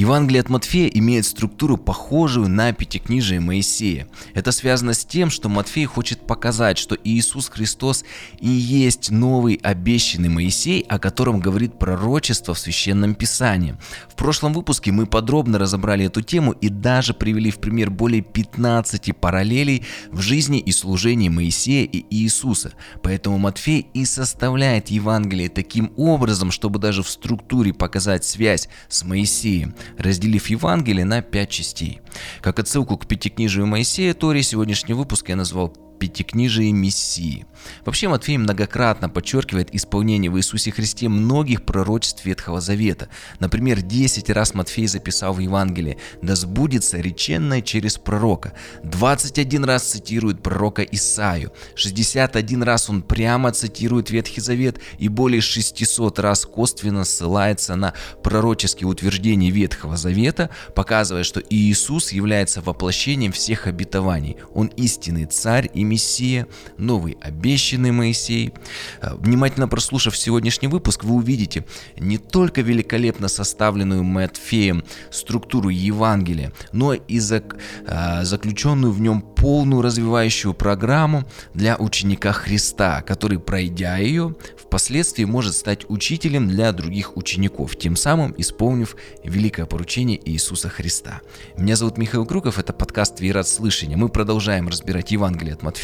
Евангелие от Матфея имеет структуру, похожую на Пятикнижие Моисея. Это связано с тем, что Матфей хочет показать, что Иисус Христос и есть новый обещанный Моисей, о котором говорит пророчество в Священном Писании. В прошлом выпуске мы подробно разобрали эту тему и даже привели в пример более 15 параллелей в жизни и служении Моисея и Иисуса. Поэтому Матфей и составляет Евангелие таким образом, чтобы даже в структуре показать связь с Моисеем, разделив Евангелие на 5 частей. Как отсылку к Пятикнижию Моисея Торе, сегодняшний выпуск я назвал Пятикнижие Мессии. Вообще Матфей многократно подчеркивает исполнение в Иисусе Христе многих пророчеств Ветхого Завета. Например, 10 раз Матфей записал в Евангелии «Да сбудется реченное через пророка». 21 раз цитирует пророка Исаию. 61 раз он прямо цитирует Ветхий Завет и более 600 раз косвенно ссылается на пророческие утверждения Ветхого Завета, показывая, что Иисус является воплощением всех обетований. Он истинный царь и Мессия, новый обещанный Моисей. Внимательно прослушав сегодняшний выпуск, вы увидите не только великолепно составленную Матфеем структуру Евангелия, но и заключенную в нем полную развивающую программу для ученика Христа, который, пройдя ее, впоследствии может стать учителем для других учеников, тем самым исполнив великое поручение Иисуса Христа. Меня зовут Михаил Крюков, это подкаст «Вера от слышания». Мы продолжаем разбирать Евангелие от Матфея,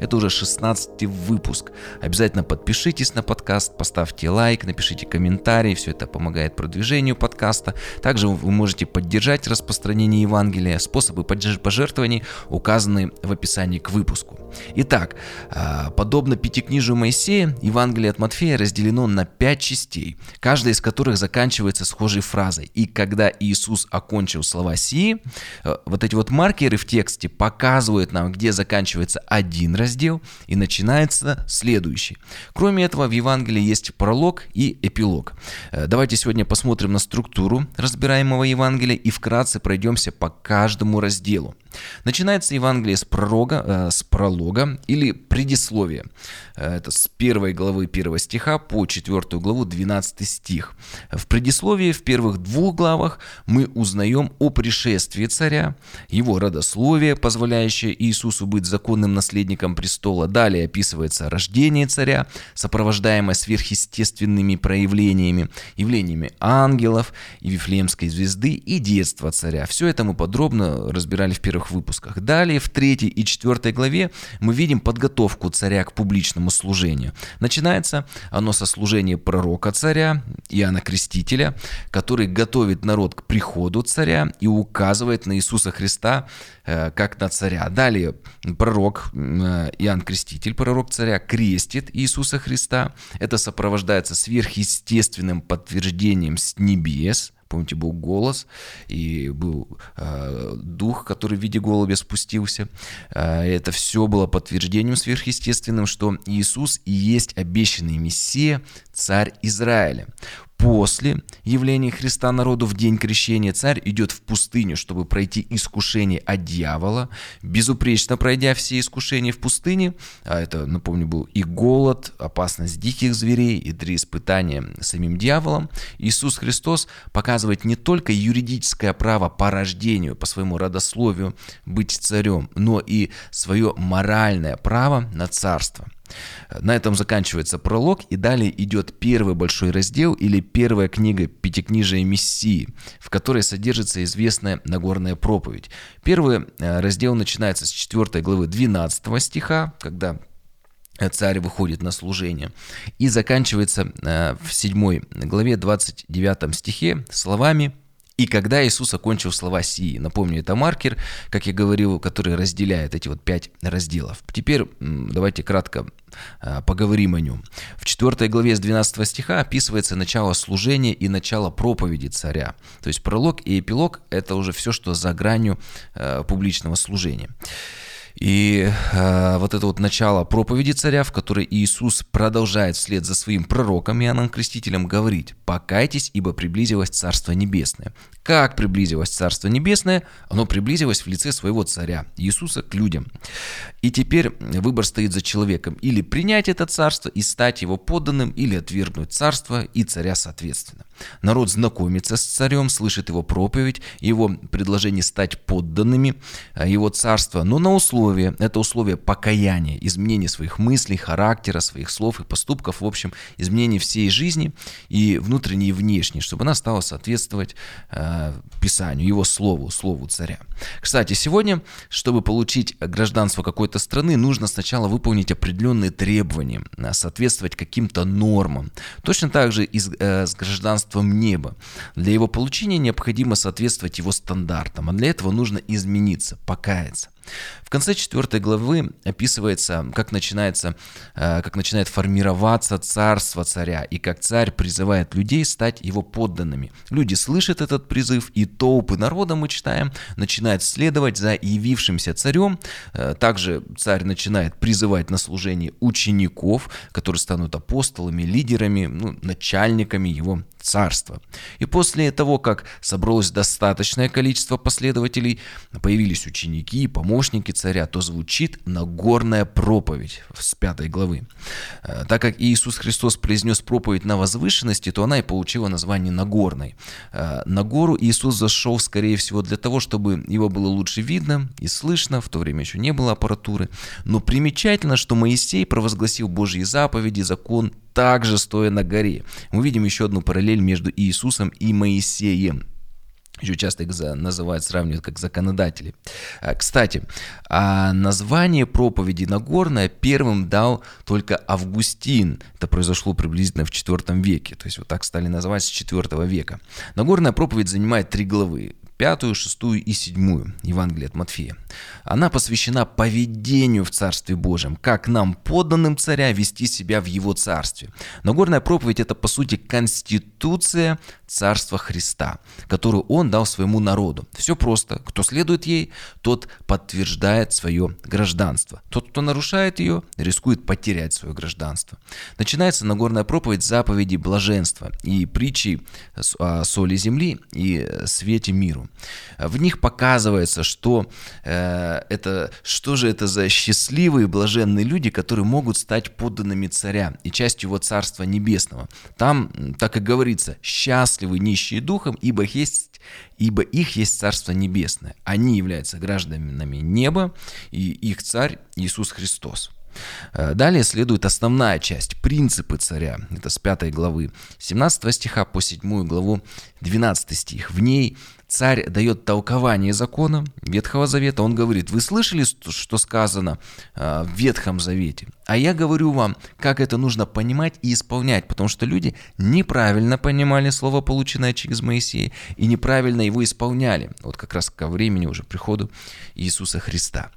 это уже 16-й выпуск. Обязательно подпишитесь на подкаст, поставьте лайк, напишите комментарий, все это помогает продвижению подкаста. Также вы можете поддержать распространение Евангелия, способы пожертвований указаны в описании к выпуску. Итак, подобно Пятикнижию Моисея, Евангелие от Матфея разделено на 5 частей, каждая из которых заканчивается схожей фразой. И когда Иисус окончил слова сии, вот эти вот маркеры в тексте показывают нам, где заканчивается один раздел и начинается следующий. Кроме этого, в Евангелии есть пролог и эпилог. Давайте сегодня посмотрим на структуру разбираемого Евангелия и вкратце пройдемся по каждому разделу. Начинается Евангелие с пролога или предисловия. Это с 1 главы 1 стиха по 4 главу 12 стих. В предисловии в первых двух главах мы узнаем о пришествии царя, его родословие, позволяющее Иисусу быть законным наследником престола. Далее описывается рождение царя, сопровождаемое сверхъестественными проявлениями, явлениями ангелов и Вифлеемской звезды и детство царя. Все это мы подробно разбирали в первых выпусках. Далее в 3 и 4 главе мы видим подготовку царя к публичному служению. Начинается оно со служения пророка царя Иоанна Крестителя, который готовит народ к приходу царя и указывает на Иисуса Христа как на царя. Далее пророк Иоанн Креститель, пророк царя, крестит Иисуса Христа. Это сопровождается сверхъестественным подтверждением с небес. Помните, был голос и был дух, который в виде голубя спустился. Это все было подтверждением сверхъестественным, что Иисус и есть обещанный Мессия, царь Израиля. После явления Христа народу в день крещения царь идет в пустыню, чтобы пройти искушение от дьявола. Безупречно пройдя все искушения в пустыне, а это, напомню, был и голод, опасность диких зверей, и 3 испытания самим дьяволом, Иисус Христос показывает не только юридическое право по рождению, по своему родословию быть царем, но и свое моральное право на царство. На этом заканчивается пролог, и далее идет первый большой раздел или первая книга Пятикнижия Мессии, в которой содержится известная Нагорная проповедь. Первый раздел начинается с 4 главы 12 стиха, когда царь выходит на служение, и заканчивается в 7 главе 29 стихе словами «И когда Иисус окончил слова сии». Напомню, это маркер, как я говорил, который разделяет эти вот 5 разделов. Теперь давайте кратко поговорим о нем. В 4 главе с 12 стиха описывается начало служения и начало проповеди царя. То есть пролог и эпилог – это уже все, что за гранью публичного служения. И вот это вот начало проповеди царя, в которой Иисус продолжает вслед за своим пророком Иоанном Крестителем говорить «Покайтесь, ибо приблизилось Царство Небесное». Как приблизилось Царство Небесное? Оно приблизилось в лице своего царя, Иисуса, к людям. И теперь выбор стоит за человеком: или принять это царство и стать его подданным, или отвергнуть царство и царя соответственно. Народ знакомится с царем, слышит его проповедь, его предложение стать подданными его царства, но на условие, это условие покаяния, изменения своих мыслей, характера, своих слов и поступков, в общем, изменения всей жизни и внутренней, и внешней, чтобы она стала соответствовать Писанию, его слову, слову царя. Кстати, сегодня, чтобы получить гражданство какой-то страны, нужно сначала выполнить определенные требования, соответствовать каким-то нормам. Точно так же и с гражданством неба. Для его получения необходимо соответствовать его стандартам, а для этого нужно измениться, покаяться. В конце 4 главы описывается, как начинает формироваться царство царя, и как царь призывает людей стать его подданными. Люди слышат этот призыв, и толпы народа, мы читаем, начинают следовать за явившимся царем. Также царь начинает призывать на служение учеников, которые станут апостолами, лидерами, начальниками его царства. И после того, как собралось достаточное количество последователей, появились ученики и помощники царя, то звучит Нагорная проповедь с 5 главы. Так как Иисус Христос произнес проповедь на возвышенности, то она и получила название Нагорной. На гору Иисус зашел, скорее всего, для того, чтобы его было лучше видно и слышно, в то время еще не было аппаратуры. Но примечательно, что Моисей провозгласил Божьи заповеди, закон, также стоя на горе. Мы видим еще одну параллель между Иисусом и Моисеем. Еще часто их называют, сравнивают как законодатели. Кстати, название проповеди Нагорная первым дал только Августин. Это произошло приблизительно в IV веке. То есть вот так стали называть с IV века. Нагорная проповедь занимает 3 главы. 5, 6 и 7 Евангелия от Матфея. Она посвящена поведению в Царстве Божьем, как нам, подданным царя, вести себя в его царстве. Нагорная проповедь – это, по сути, конституция Царства Христа, которую он дал своему народу. Все просто. Кто следует ей, тот подтверждает свое гражданство. Тот, кто нарушает ее, рискует потерять свое гражданство. Начинается Нагорная проповедь с заповеди блаженства и притчи о соли земли и свете миру. В них показывается, что же это за счастливые и блаженные люди, которые могут стать подданными царя и частью его Царства Небесного. Там так и говорится: «Счастливы нищие духом, ибо их есть Царство Небесное. Они являются гражданами неба, и их царь Иисус Христос». Далее следует основная часть, принципы царя, это с 5 главы 17 стиха по 7 главу 12 стих. В ней царь дает толкование закона Ветхого Завета. Он говорит: вы слышали, что сказано в Ветхом Завете? А я говорю вам, как это нужно понимать и исполнять, потому что люди неправильно понимали слово, полученное через Моисея, и неправильно его исполняли, вот как раз ко времени уже приходу Иисуса Христа.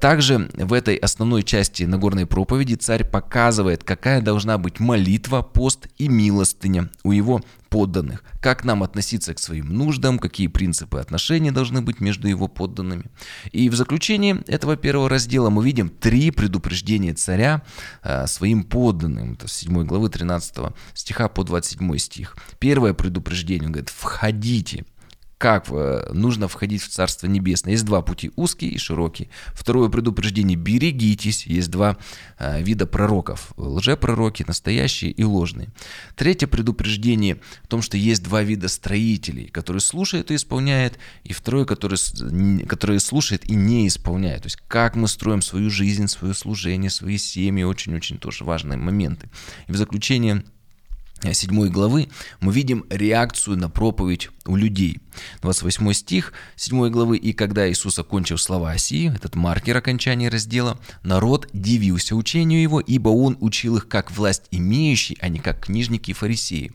Также в этой основной части Нагорной проповеди царь показывает, какая должна быть молитва, пост и милостыня у его подданных, как нам относиться к своим нуждам, какие принципы отношений должны быть между его подданными. И в заключении этого первого раздела мы видим 3 предупреждения царя своим подданным. Это с 7 главы 13 стиха по 27 стих. Первое предупреждение, он говорит: входите. Как нужно входить в Царство Небесное? Есть 2 пути, узкий и широкий. Второе предупреждение: берегитесь. Есть 2 вида пророков: лжепророки, настоящие и ложные. Третье предупреждение в том, что есть 2 вида строителей: которые слушают и исполняют, и второе, которые слушают и не исполняют. То есть как мы строим свою жизнь, свое служение, свои семьи, очень-очень тоже важные моменты. И в заключение 7 главы мы видим реакцию на проповедь у людей. 28 стих 7 главы. «И когда Иисус окончил слова о сии», этот маркер окончания раздела, «народ дивился учению его, ибо он учил их как власть имеющий, а не как книжники и фарисеи».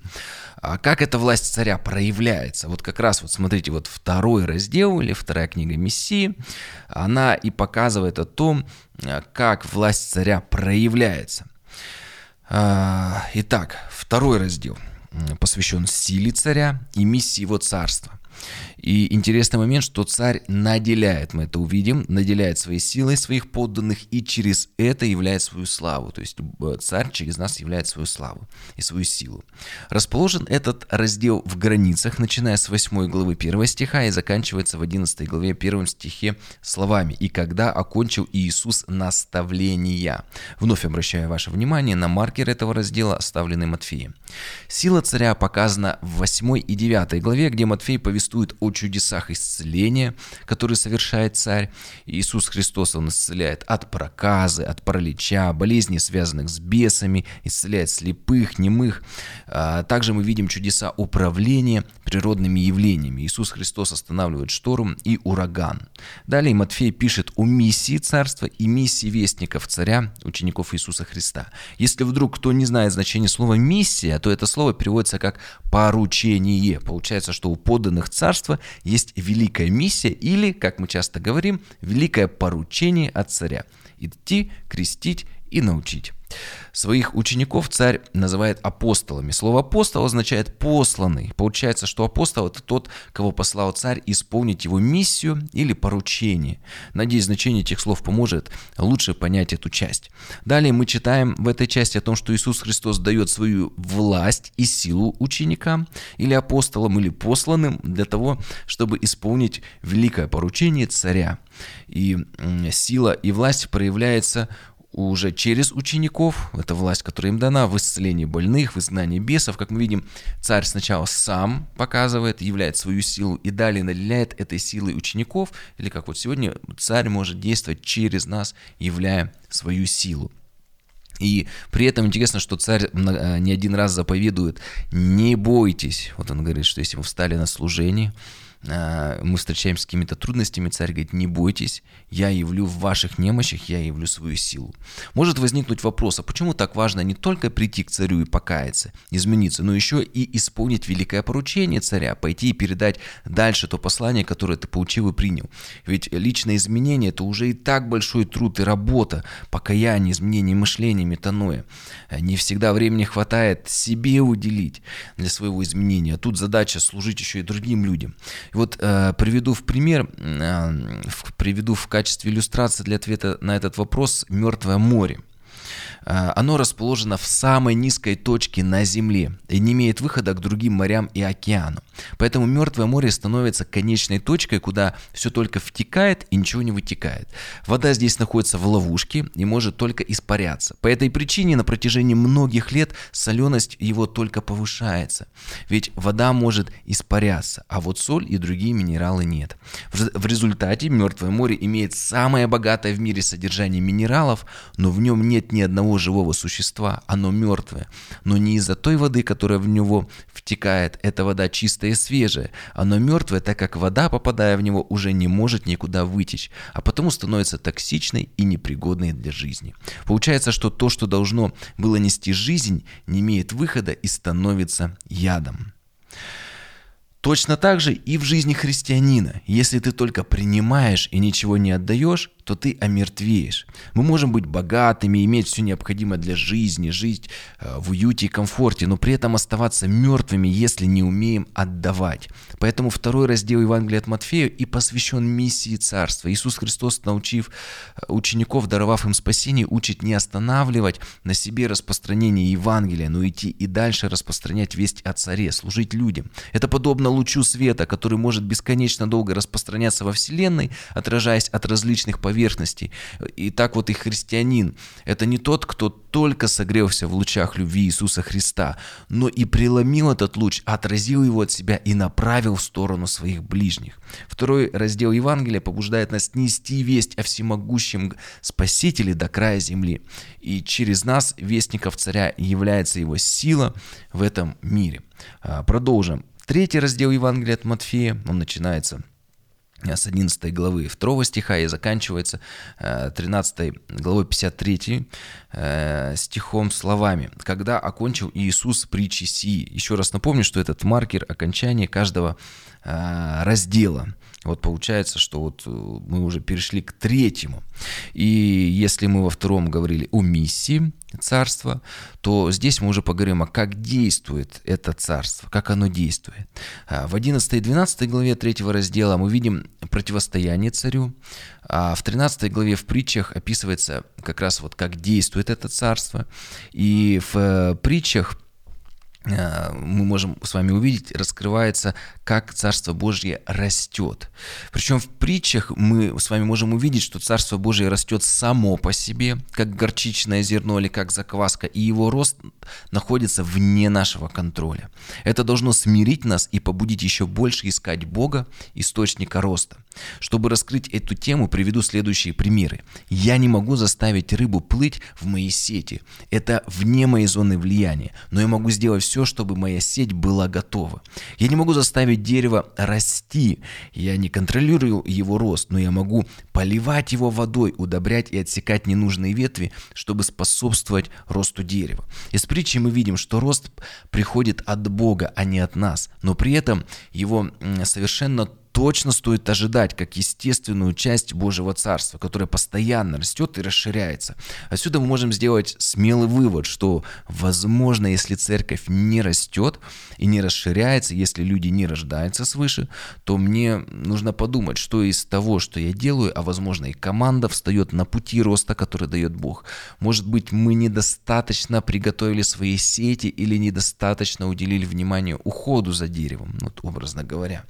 А как эта власть царя проявляется? Вот как раз, вот смотрите, вот 2 раздел или 2 книга Мессии, она и показывает о том, как власть царя проявляется. Итак, 2 раздел посвящен силе царя и миссии его царства. И интересный момент, что царь наделяет, мы это увидим, наделяет своей силой своих подданных и через это являет свою славу. То есть царь через нас являет свою славу и свою силу. Расположен этот раздел в границах, начиная с 8 главы 1 стиха и заканчивается в 11 главе 1 стихе словами «И когда окончил Иисус наставления». Вновь обращаю ваше внимание на маркер этого раздела, оставленный Матфеем. Сила царя показана в 8 и 9 главе, где Матфей повествует о чудесах исцеления, которые совершает царь. Иисус Христос, он исцеляет от проказы, от паралича, болезней, связанных с бесами, исцеляет слепых, немых. Также мы видим чудеса управления природными явлениями. Иисус Христос останавливает шторм и ураган. Далее Матфей пишет о миссии царства и миссии вестников царя, учеников Иисуса Христа. Если вдруг кто не знает значение слова «миссия», то это слово переводится как «поручение». Получается, что у подданных царства есть великая миссия или, как мы часто говорим, великое поручение от царя – идти, крестить и научить. Своих учеников царь называет апостолами. Слово «апостол» означает «посланный». Получается, что апостол – это тот, кого послал царь исполнить его миссию или поручение. Надеюсь, значение этих слов поможет лучше понять эту часть. Далее мы читаем в этой части о том, что Иисус Христос дает свою власть и силу ученикам или апостолам, или посланным для того, чтобы исполнить великое поручение царя. И сила и власть проявляется уже через учеников, это власть, которая им дана в исцелении больных, в изгнании бесов. Как мы видим, царь сначала сам показывает, являет свою силу и далее наделяет этой силой учеников. Или как вот сегодня царь может действовать через нас, являя свою силу. И при этом интересно, что царь не один раз заповедует «не бойтесь». Вот он говорит, что если вы встали на служение, мы встречаемся с какими-то трудностями, царь говорит: не бойтесь, я явлю в ваших немощах, я явлю свою силу. Может возникнуть вопрос, а почему так важно не только прийти к царю и покаяться, измениться, но еще и исполнить великое поручение царя, пойти и передать дальше то послание, которое ты получил и принял. Ведь личное изменение – это уже и так большой труд и работа, покаяние, изменение мышления, метаноя. Не всегда времени хватает себе уделить для своего изменения, а тут задача служить еще и другим людям. Вот приведу в качестве иллюстрации для ответа на этот вопрос «Мёртвое море». Оно расположено в самой низкой точке на Земле и не имеет выхода к другим морям и океану. Поэтому Мертвое море становится конечной точкой, куда все только втекает и ничего не вытекает. Вода здесь находится в ловушке и может только испаряться. По этой причине на протяжении многих лет соленость его только повышается. Ведь вода может испаряться, а вот соль и другие минералы нет. В результате Мертвое море имеет самое богатое в мире содержание минералов, но в нем нет ни одного живого существа, оно мертвое. Но не из-за той воды, которая в него втекает, эта вода чистая и свежая. Оно мертвое, так как вода, попадая в него, уже не может никуда вытечь, а потому становится токсичной и непригодной для жизни. Получается, что то, что должно было нести жизнь, не имеет выхода и становится ядом. Точно так же и в жизни христианина. Если ты только принимаешь и ничего не отдаешь, то ты омертвеешь. Мы можем быть богатыми, иметь все необходимое для жизни, жить в уюте и комфорте, но при этом оставаться мертвыми, если не умеем отдавать. Поэтому второй раздел Евангелия от Матфея и посвящен миссии царства. Иисус Христос, научив учеников, даровав им спасение, учит не останавливать на себе распространение Евангелия, но идти и дальше распространять весть о царе, служить людям. Это подобно лучу света, который может бесконечно долго распространяться во Вселенной, отражаясь от различных поверхностей. И так вот и христианин – это не тот, кто только согрелся в лучах любви Иисуса Христа, но и преломил этот луч, отразил его от себя и направил в сторону своих ближних. Второй раздел Евангелия побуждает нас нести весть о всемогущем Спасителе до края земли. И через нас, вестников царя, является его сила в этом мире. Продолжим. Третий раздел Евангелия от Матфея, он начинается с 11 главы 2 стиха и заканчивается 13 главой 53 стихом словами «Когда окончил Иисус притчи сии». Еще раз напомню, что этот маркер окончания каждого раздела. Вот получается, что вот мы уже перешли к третьему. И если мы во втором говорили о миссии царства, то здесь мы уже поговорим о как действует это царство, как оно действует. В 11 и 12 главе 3 раздела мы видим противостояние царю, а в 13 главе в притчах описывается как раз вот как действует это царство. И в притчах мы можем с вами увидеть, раскрывается, как Царство Божье растет. Причем в притчах мы с вами можем увидеть, что Царство Божье растет само по себе, как горчичное зерно или как закваска, и его рост находится вне нашего контроля. Это должно смирить нас и побудить еще больше искать Бога, источника роста. Чтобы раскрыть эту тему, приведу следующие примеры. Я не могу заставить рыбу плыть в моей сети. Это вне моей зоны влияния, но я могу сделать все, чтобы моя сеть была готова. Я не могу заставить дерево расти, я не контролирую его рост, но я могу поливать его водой, удобрять и отсекать ненужные ветви, чтобы способствовать росту дерева. Из притчи мы видим, что рост приходит от Бога, а не от нас, но при этом его совершенно точно стоит ожидать как естественную часть Божьего Царства, которая постоянно растет и расширяется. Отсюда мы можем сделать смелый вывод, что, возможно, если церковь не растет и не расширяется, если люди не рождаются свыше, то мне нужно подумать, что из того, что я делаю, а, возможно, и команда встает на пути роста, который дает Бог. Может быть, мы недостаточно приготовили свои сети или недостаточно уделили внимание уходу за деревом, вот образно говоря.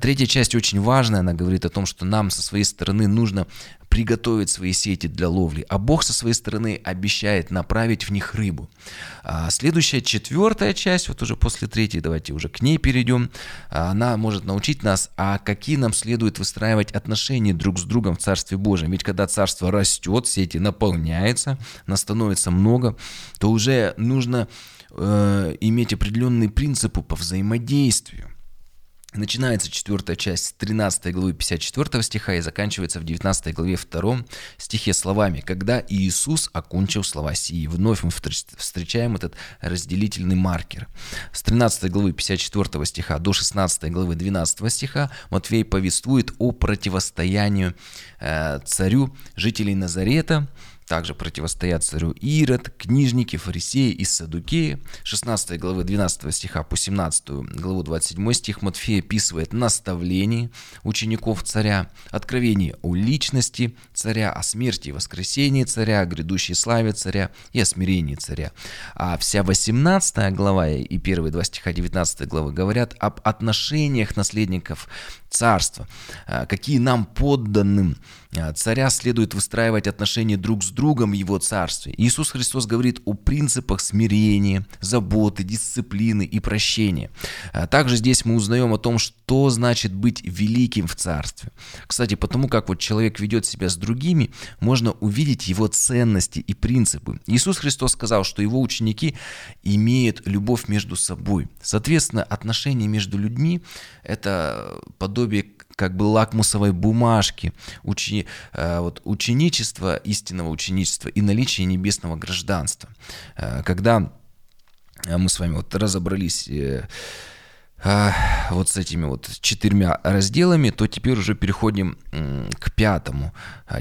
Третья часть очень важная, она говорит о том, что нам со своей стороны нужно приготовить свои сети для ловли, а Бог со своей стороны обещает направить в них рыбу. Следующая, четвертая часть, вот уже после третьей, давайте уже к ней перейдем, она может научить нас, а какие нам следует выстраивать отношения друг с другом в Царстве Божьем. Ведь когда Царство растет, сети наполняются, нас становится много, то уже нужно иметь определенные принципы по взаимодействию. Начинается 4 часть с 13 главы 54 стиха и заканчивается в 19 главе 2 стихе словами «Когда Иисус окончил слова сии». Вновь мы встречаем этот разделительный маркер. С 13 главы 54 стиха до 16 главы 12 стиха Матфей повествует о противостоянии царю жителей Назарета. Также противостоят царю Ирод, книжники, фарисеи и саддукеи. 16 главы 12 стиха по 17 главу 27 стих Матфей описывает наставление учеников царя, откровение о личности царя, о смерти и воскресении царя, о грядущей славе царя и о смирении царя. А вся 18 глава и первые два стиха 19 главы говорят об отношениях наследников царства, какие нам подданным царя следует выстраивать отношения друг с другом в его царстве. Иисус Христос говорит о принципах смирения, заботы, дисциплины и прощения. Также здесь мы узнаем о том, что значит быть великим в царстве. Кстати, потому как вот человек ведет себя с другими, можно увидеть его ценности и принципы. Иисус Христос сказал, что его ученики имеют любовь между собой. Соответственно, отношения между людьми – это подобие как бы лакмусовой бумажки ученичества, истинного ученичества и наличия небесного гражданства. Когда мы с вами вот разобрались вот с этими вот 4 разделами, то теперь уже переходим к 5.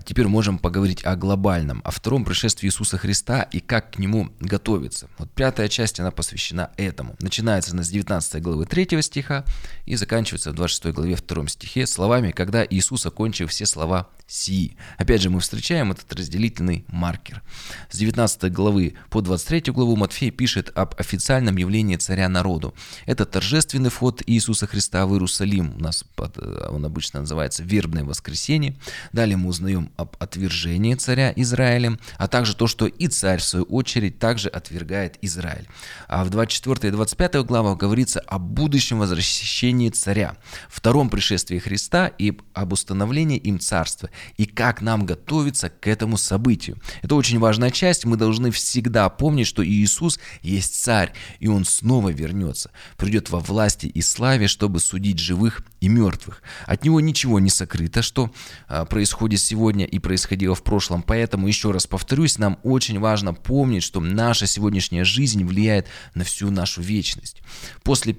Теперь можем поговорить о глобальном, о втором пришествии Иисуса Христа и как к нему готовиться. Вот 5 часть, она посвящена этому. Начинается она с 19 главы 3 стиха и заканчивается в 26 главе 2 стихе словами «Когда Иисус окончил все слова сии». Опять же, мы встречаем этот разделительный маркер. С 19 главы по 23 главу Матфей пишет об официальном явлении царя народу. Это торжественный вход Иисуса Христа в Иерусалим. У нас он обычно называется «Вербное воскресенье». Далее мы узнаем об отвержении царя Израилем, а также то, что и царь, в свою очередь, также отвергает Израиль. А в 24 и 25 главах говорится о будущем возвращении царя, втором пришествии Христа и об установлении им царства. и как нам готовиться к этому событию. Это очень важная часть. Мы должны всегда помнить, что Иисус есть Царь, и Он снова вернется, придет во власти и славе, чтобы судить живых и мертвых. От Него ничего не сокрыто, что происходит сегодня и происходило в прошлом. Поэтому, еще раз повторюсь, нам очень важно помнить, что наша сегодняшняя жизнь влияет на всю нашу вечность. После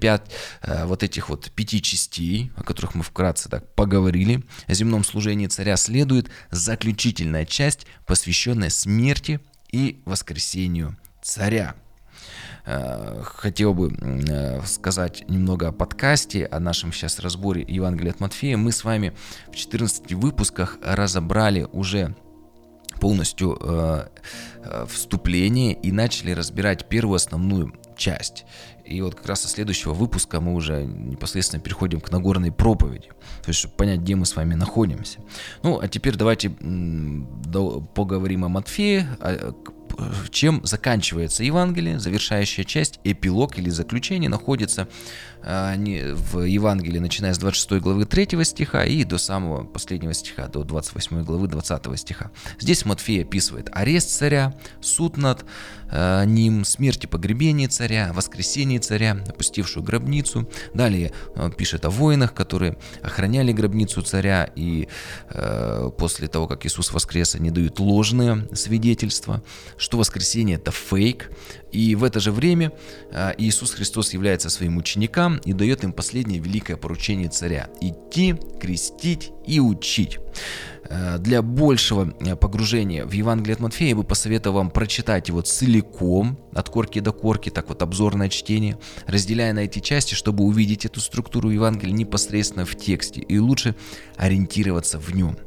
этих пяти частей, о которых мы вкратце так поговорили, о земном служении Царя следует заключительная часть, посвященная смерти и воскресению Царя. Хотел бы сказать немного о подкасте, о нашем сейчас разборе Евангелия от Матфея. Мы с вами в 14 выпусках разобрали уже полностью вступление и начали разбирать первую основную часть. И вот как раз со следующего выпуска мы уже непосредственно переходим к Нагорной проповеди, то есть чтобы понять, где мы с вами находимся. Ну, а теперь давайте поговорим о Матфее, чем заканчивается Евангелие. Завершающая часть, эпилог или заключение, находится в Евангелии, начиная с 26 главы 3 стиха и до самого последнего стиха, до 28 главы 20 стиха. Здесь Матфей описывает арест царя, суд над ним, смерть и погребение царя, воскресение царя, опустившую гробницу. Далее он пишет о воинах, которые охраняли гробницу царя, и после того, как Иисус воскрес, они дают ложные свидетельства, что воскресение – это фейк. И в это же время Иисус Христос является своим ученикам и дает им последнее великое поручение царя – идти, крестить и учить. Для большего погружения в Евангелие от Матфея я бы посоветовал вам прочитать его целиком, от корки до корки, так вот обзорное чтение, разделяя на эти части, чтобы увидеть эту структуру Евангелия непосредственно в тексте и лучше ориентироваться в нем.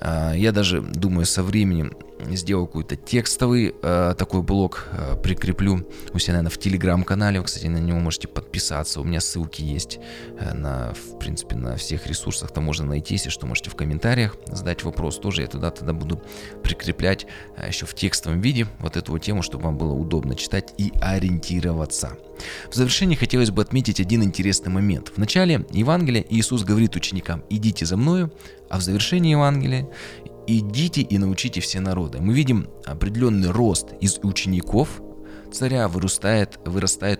Я даже, думаю, со временем сделаю какой-то текстовый такой блог, прикреплю у себя, наверное, в телеграм-канале. Вы, кстати, на него можете подписаться, у меня ссылки есть, на всех ресурсах там можно найти, если что, можете в комментариях задать вопрос, тоже я туда тогда буду прикреплять еще в текстовом виде вот эту тему, чтобы вам было удобно читать и ориентироваться. В завершении хотелось бы отметить один интересный момент. В начале Евангелия Иисус говорит ученикам: «Идите за мною», а в завершении Евангелия: «Идите и научите все народы». Мы видим определенный рост из учеников царя, вырастают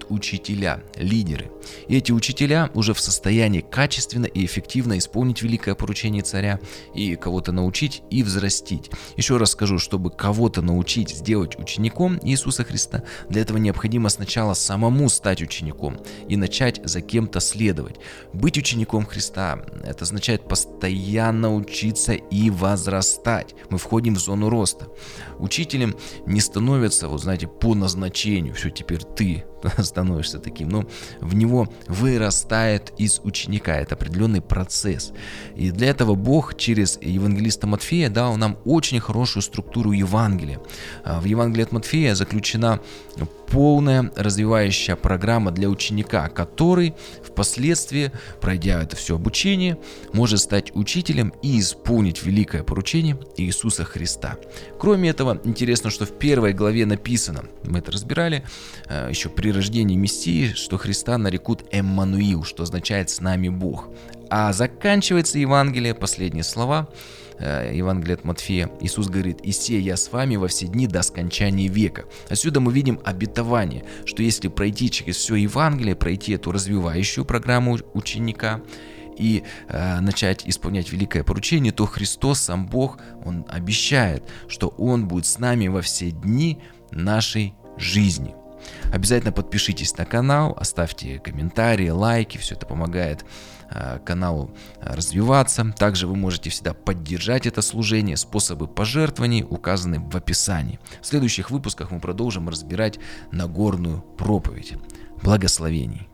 учителя, лидеры. И эти учителя уже в состоянии качественно и эффективно исполнить великое поручение царя и кого-то научить и взрастить. Еще раз скажу, чтобы кого-то научить, сделать учеником Иисуса Христа, для этого необходимо сначала самому стать учеником и начать за кем-то следовать. Быть учеником Христа – это означает постоянно учиться и возрастать. Мы входим в зону роста. Учителем не становится, по назначению. Все, теперь ты становишься таким, но в него вырастает из ученика. Это определенный процесс. И для этого Бог через евангелиста Матфея дал нам очень хорошую структуру Евангелия. В Евангелии от Матфея заключена полная развивающая программа для ученика, который впоследствии, пройдя это все обучение, может стать учителем и исполнить великое поручение Иисуса Христа. Кроме этого, интересно, что в первой главе написано, мы это разбирали еще при рождении Мессии, что Христа нарекут Эммануил, что означает «с нами Бог». А заканчивается Евангелие, последние слова Евангелия от Матфея. Иисус говорит: «И се, я с вами во все дни до скончания века». Отсюда мы видим обетование, что если пройти через все Евангелие, пройти эту развивающую программу ученика и начать исполнять великое поручение, то Христос, сам Бог, Он обещает, что Он будет с нами во все дни нашей жизни. Обязательно подпишитесь на канал, оставьте комментарии, лайки, все это помогает каналу развиваться. Также вы можете всегда поддержать это служение, способы пожертвований указаны в описании. В следующих выпусках мы продолжим разбирать Нагорную проповедь. Благословений!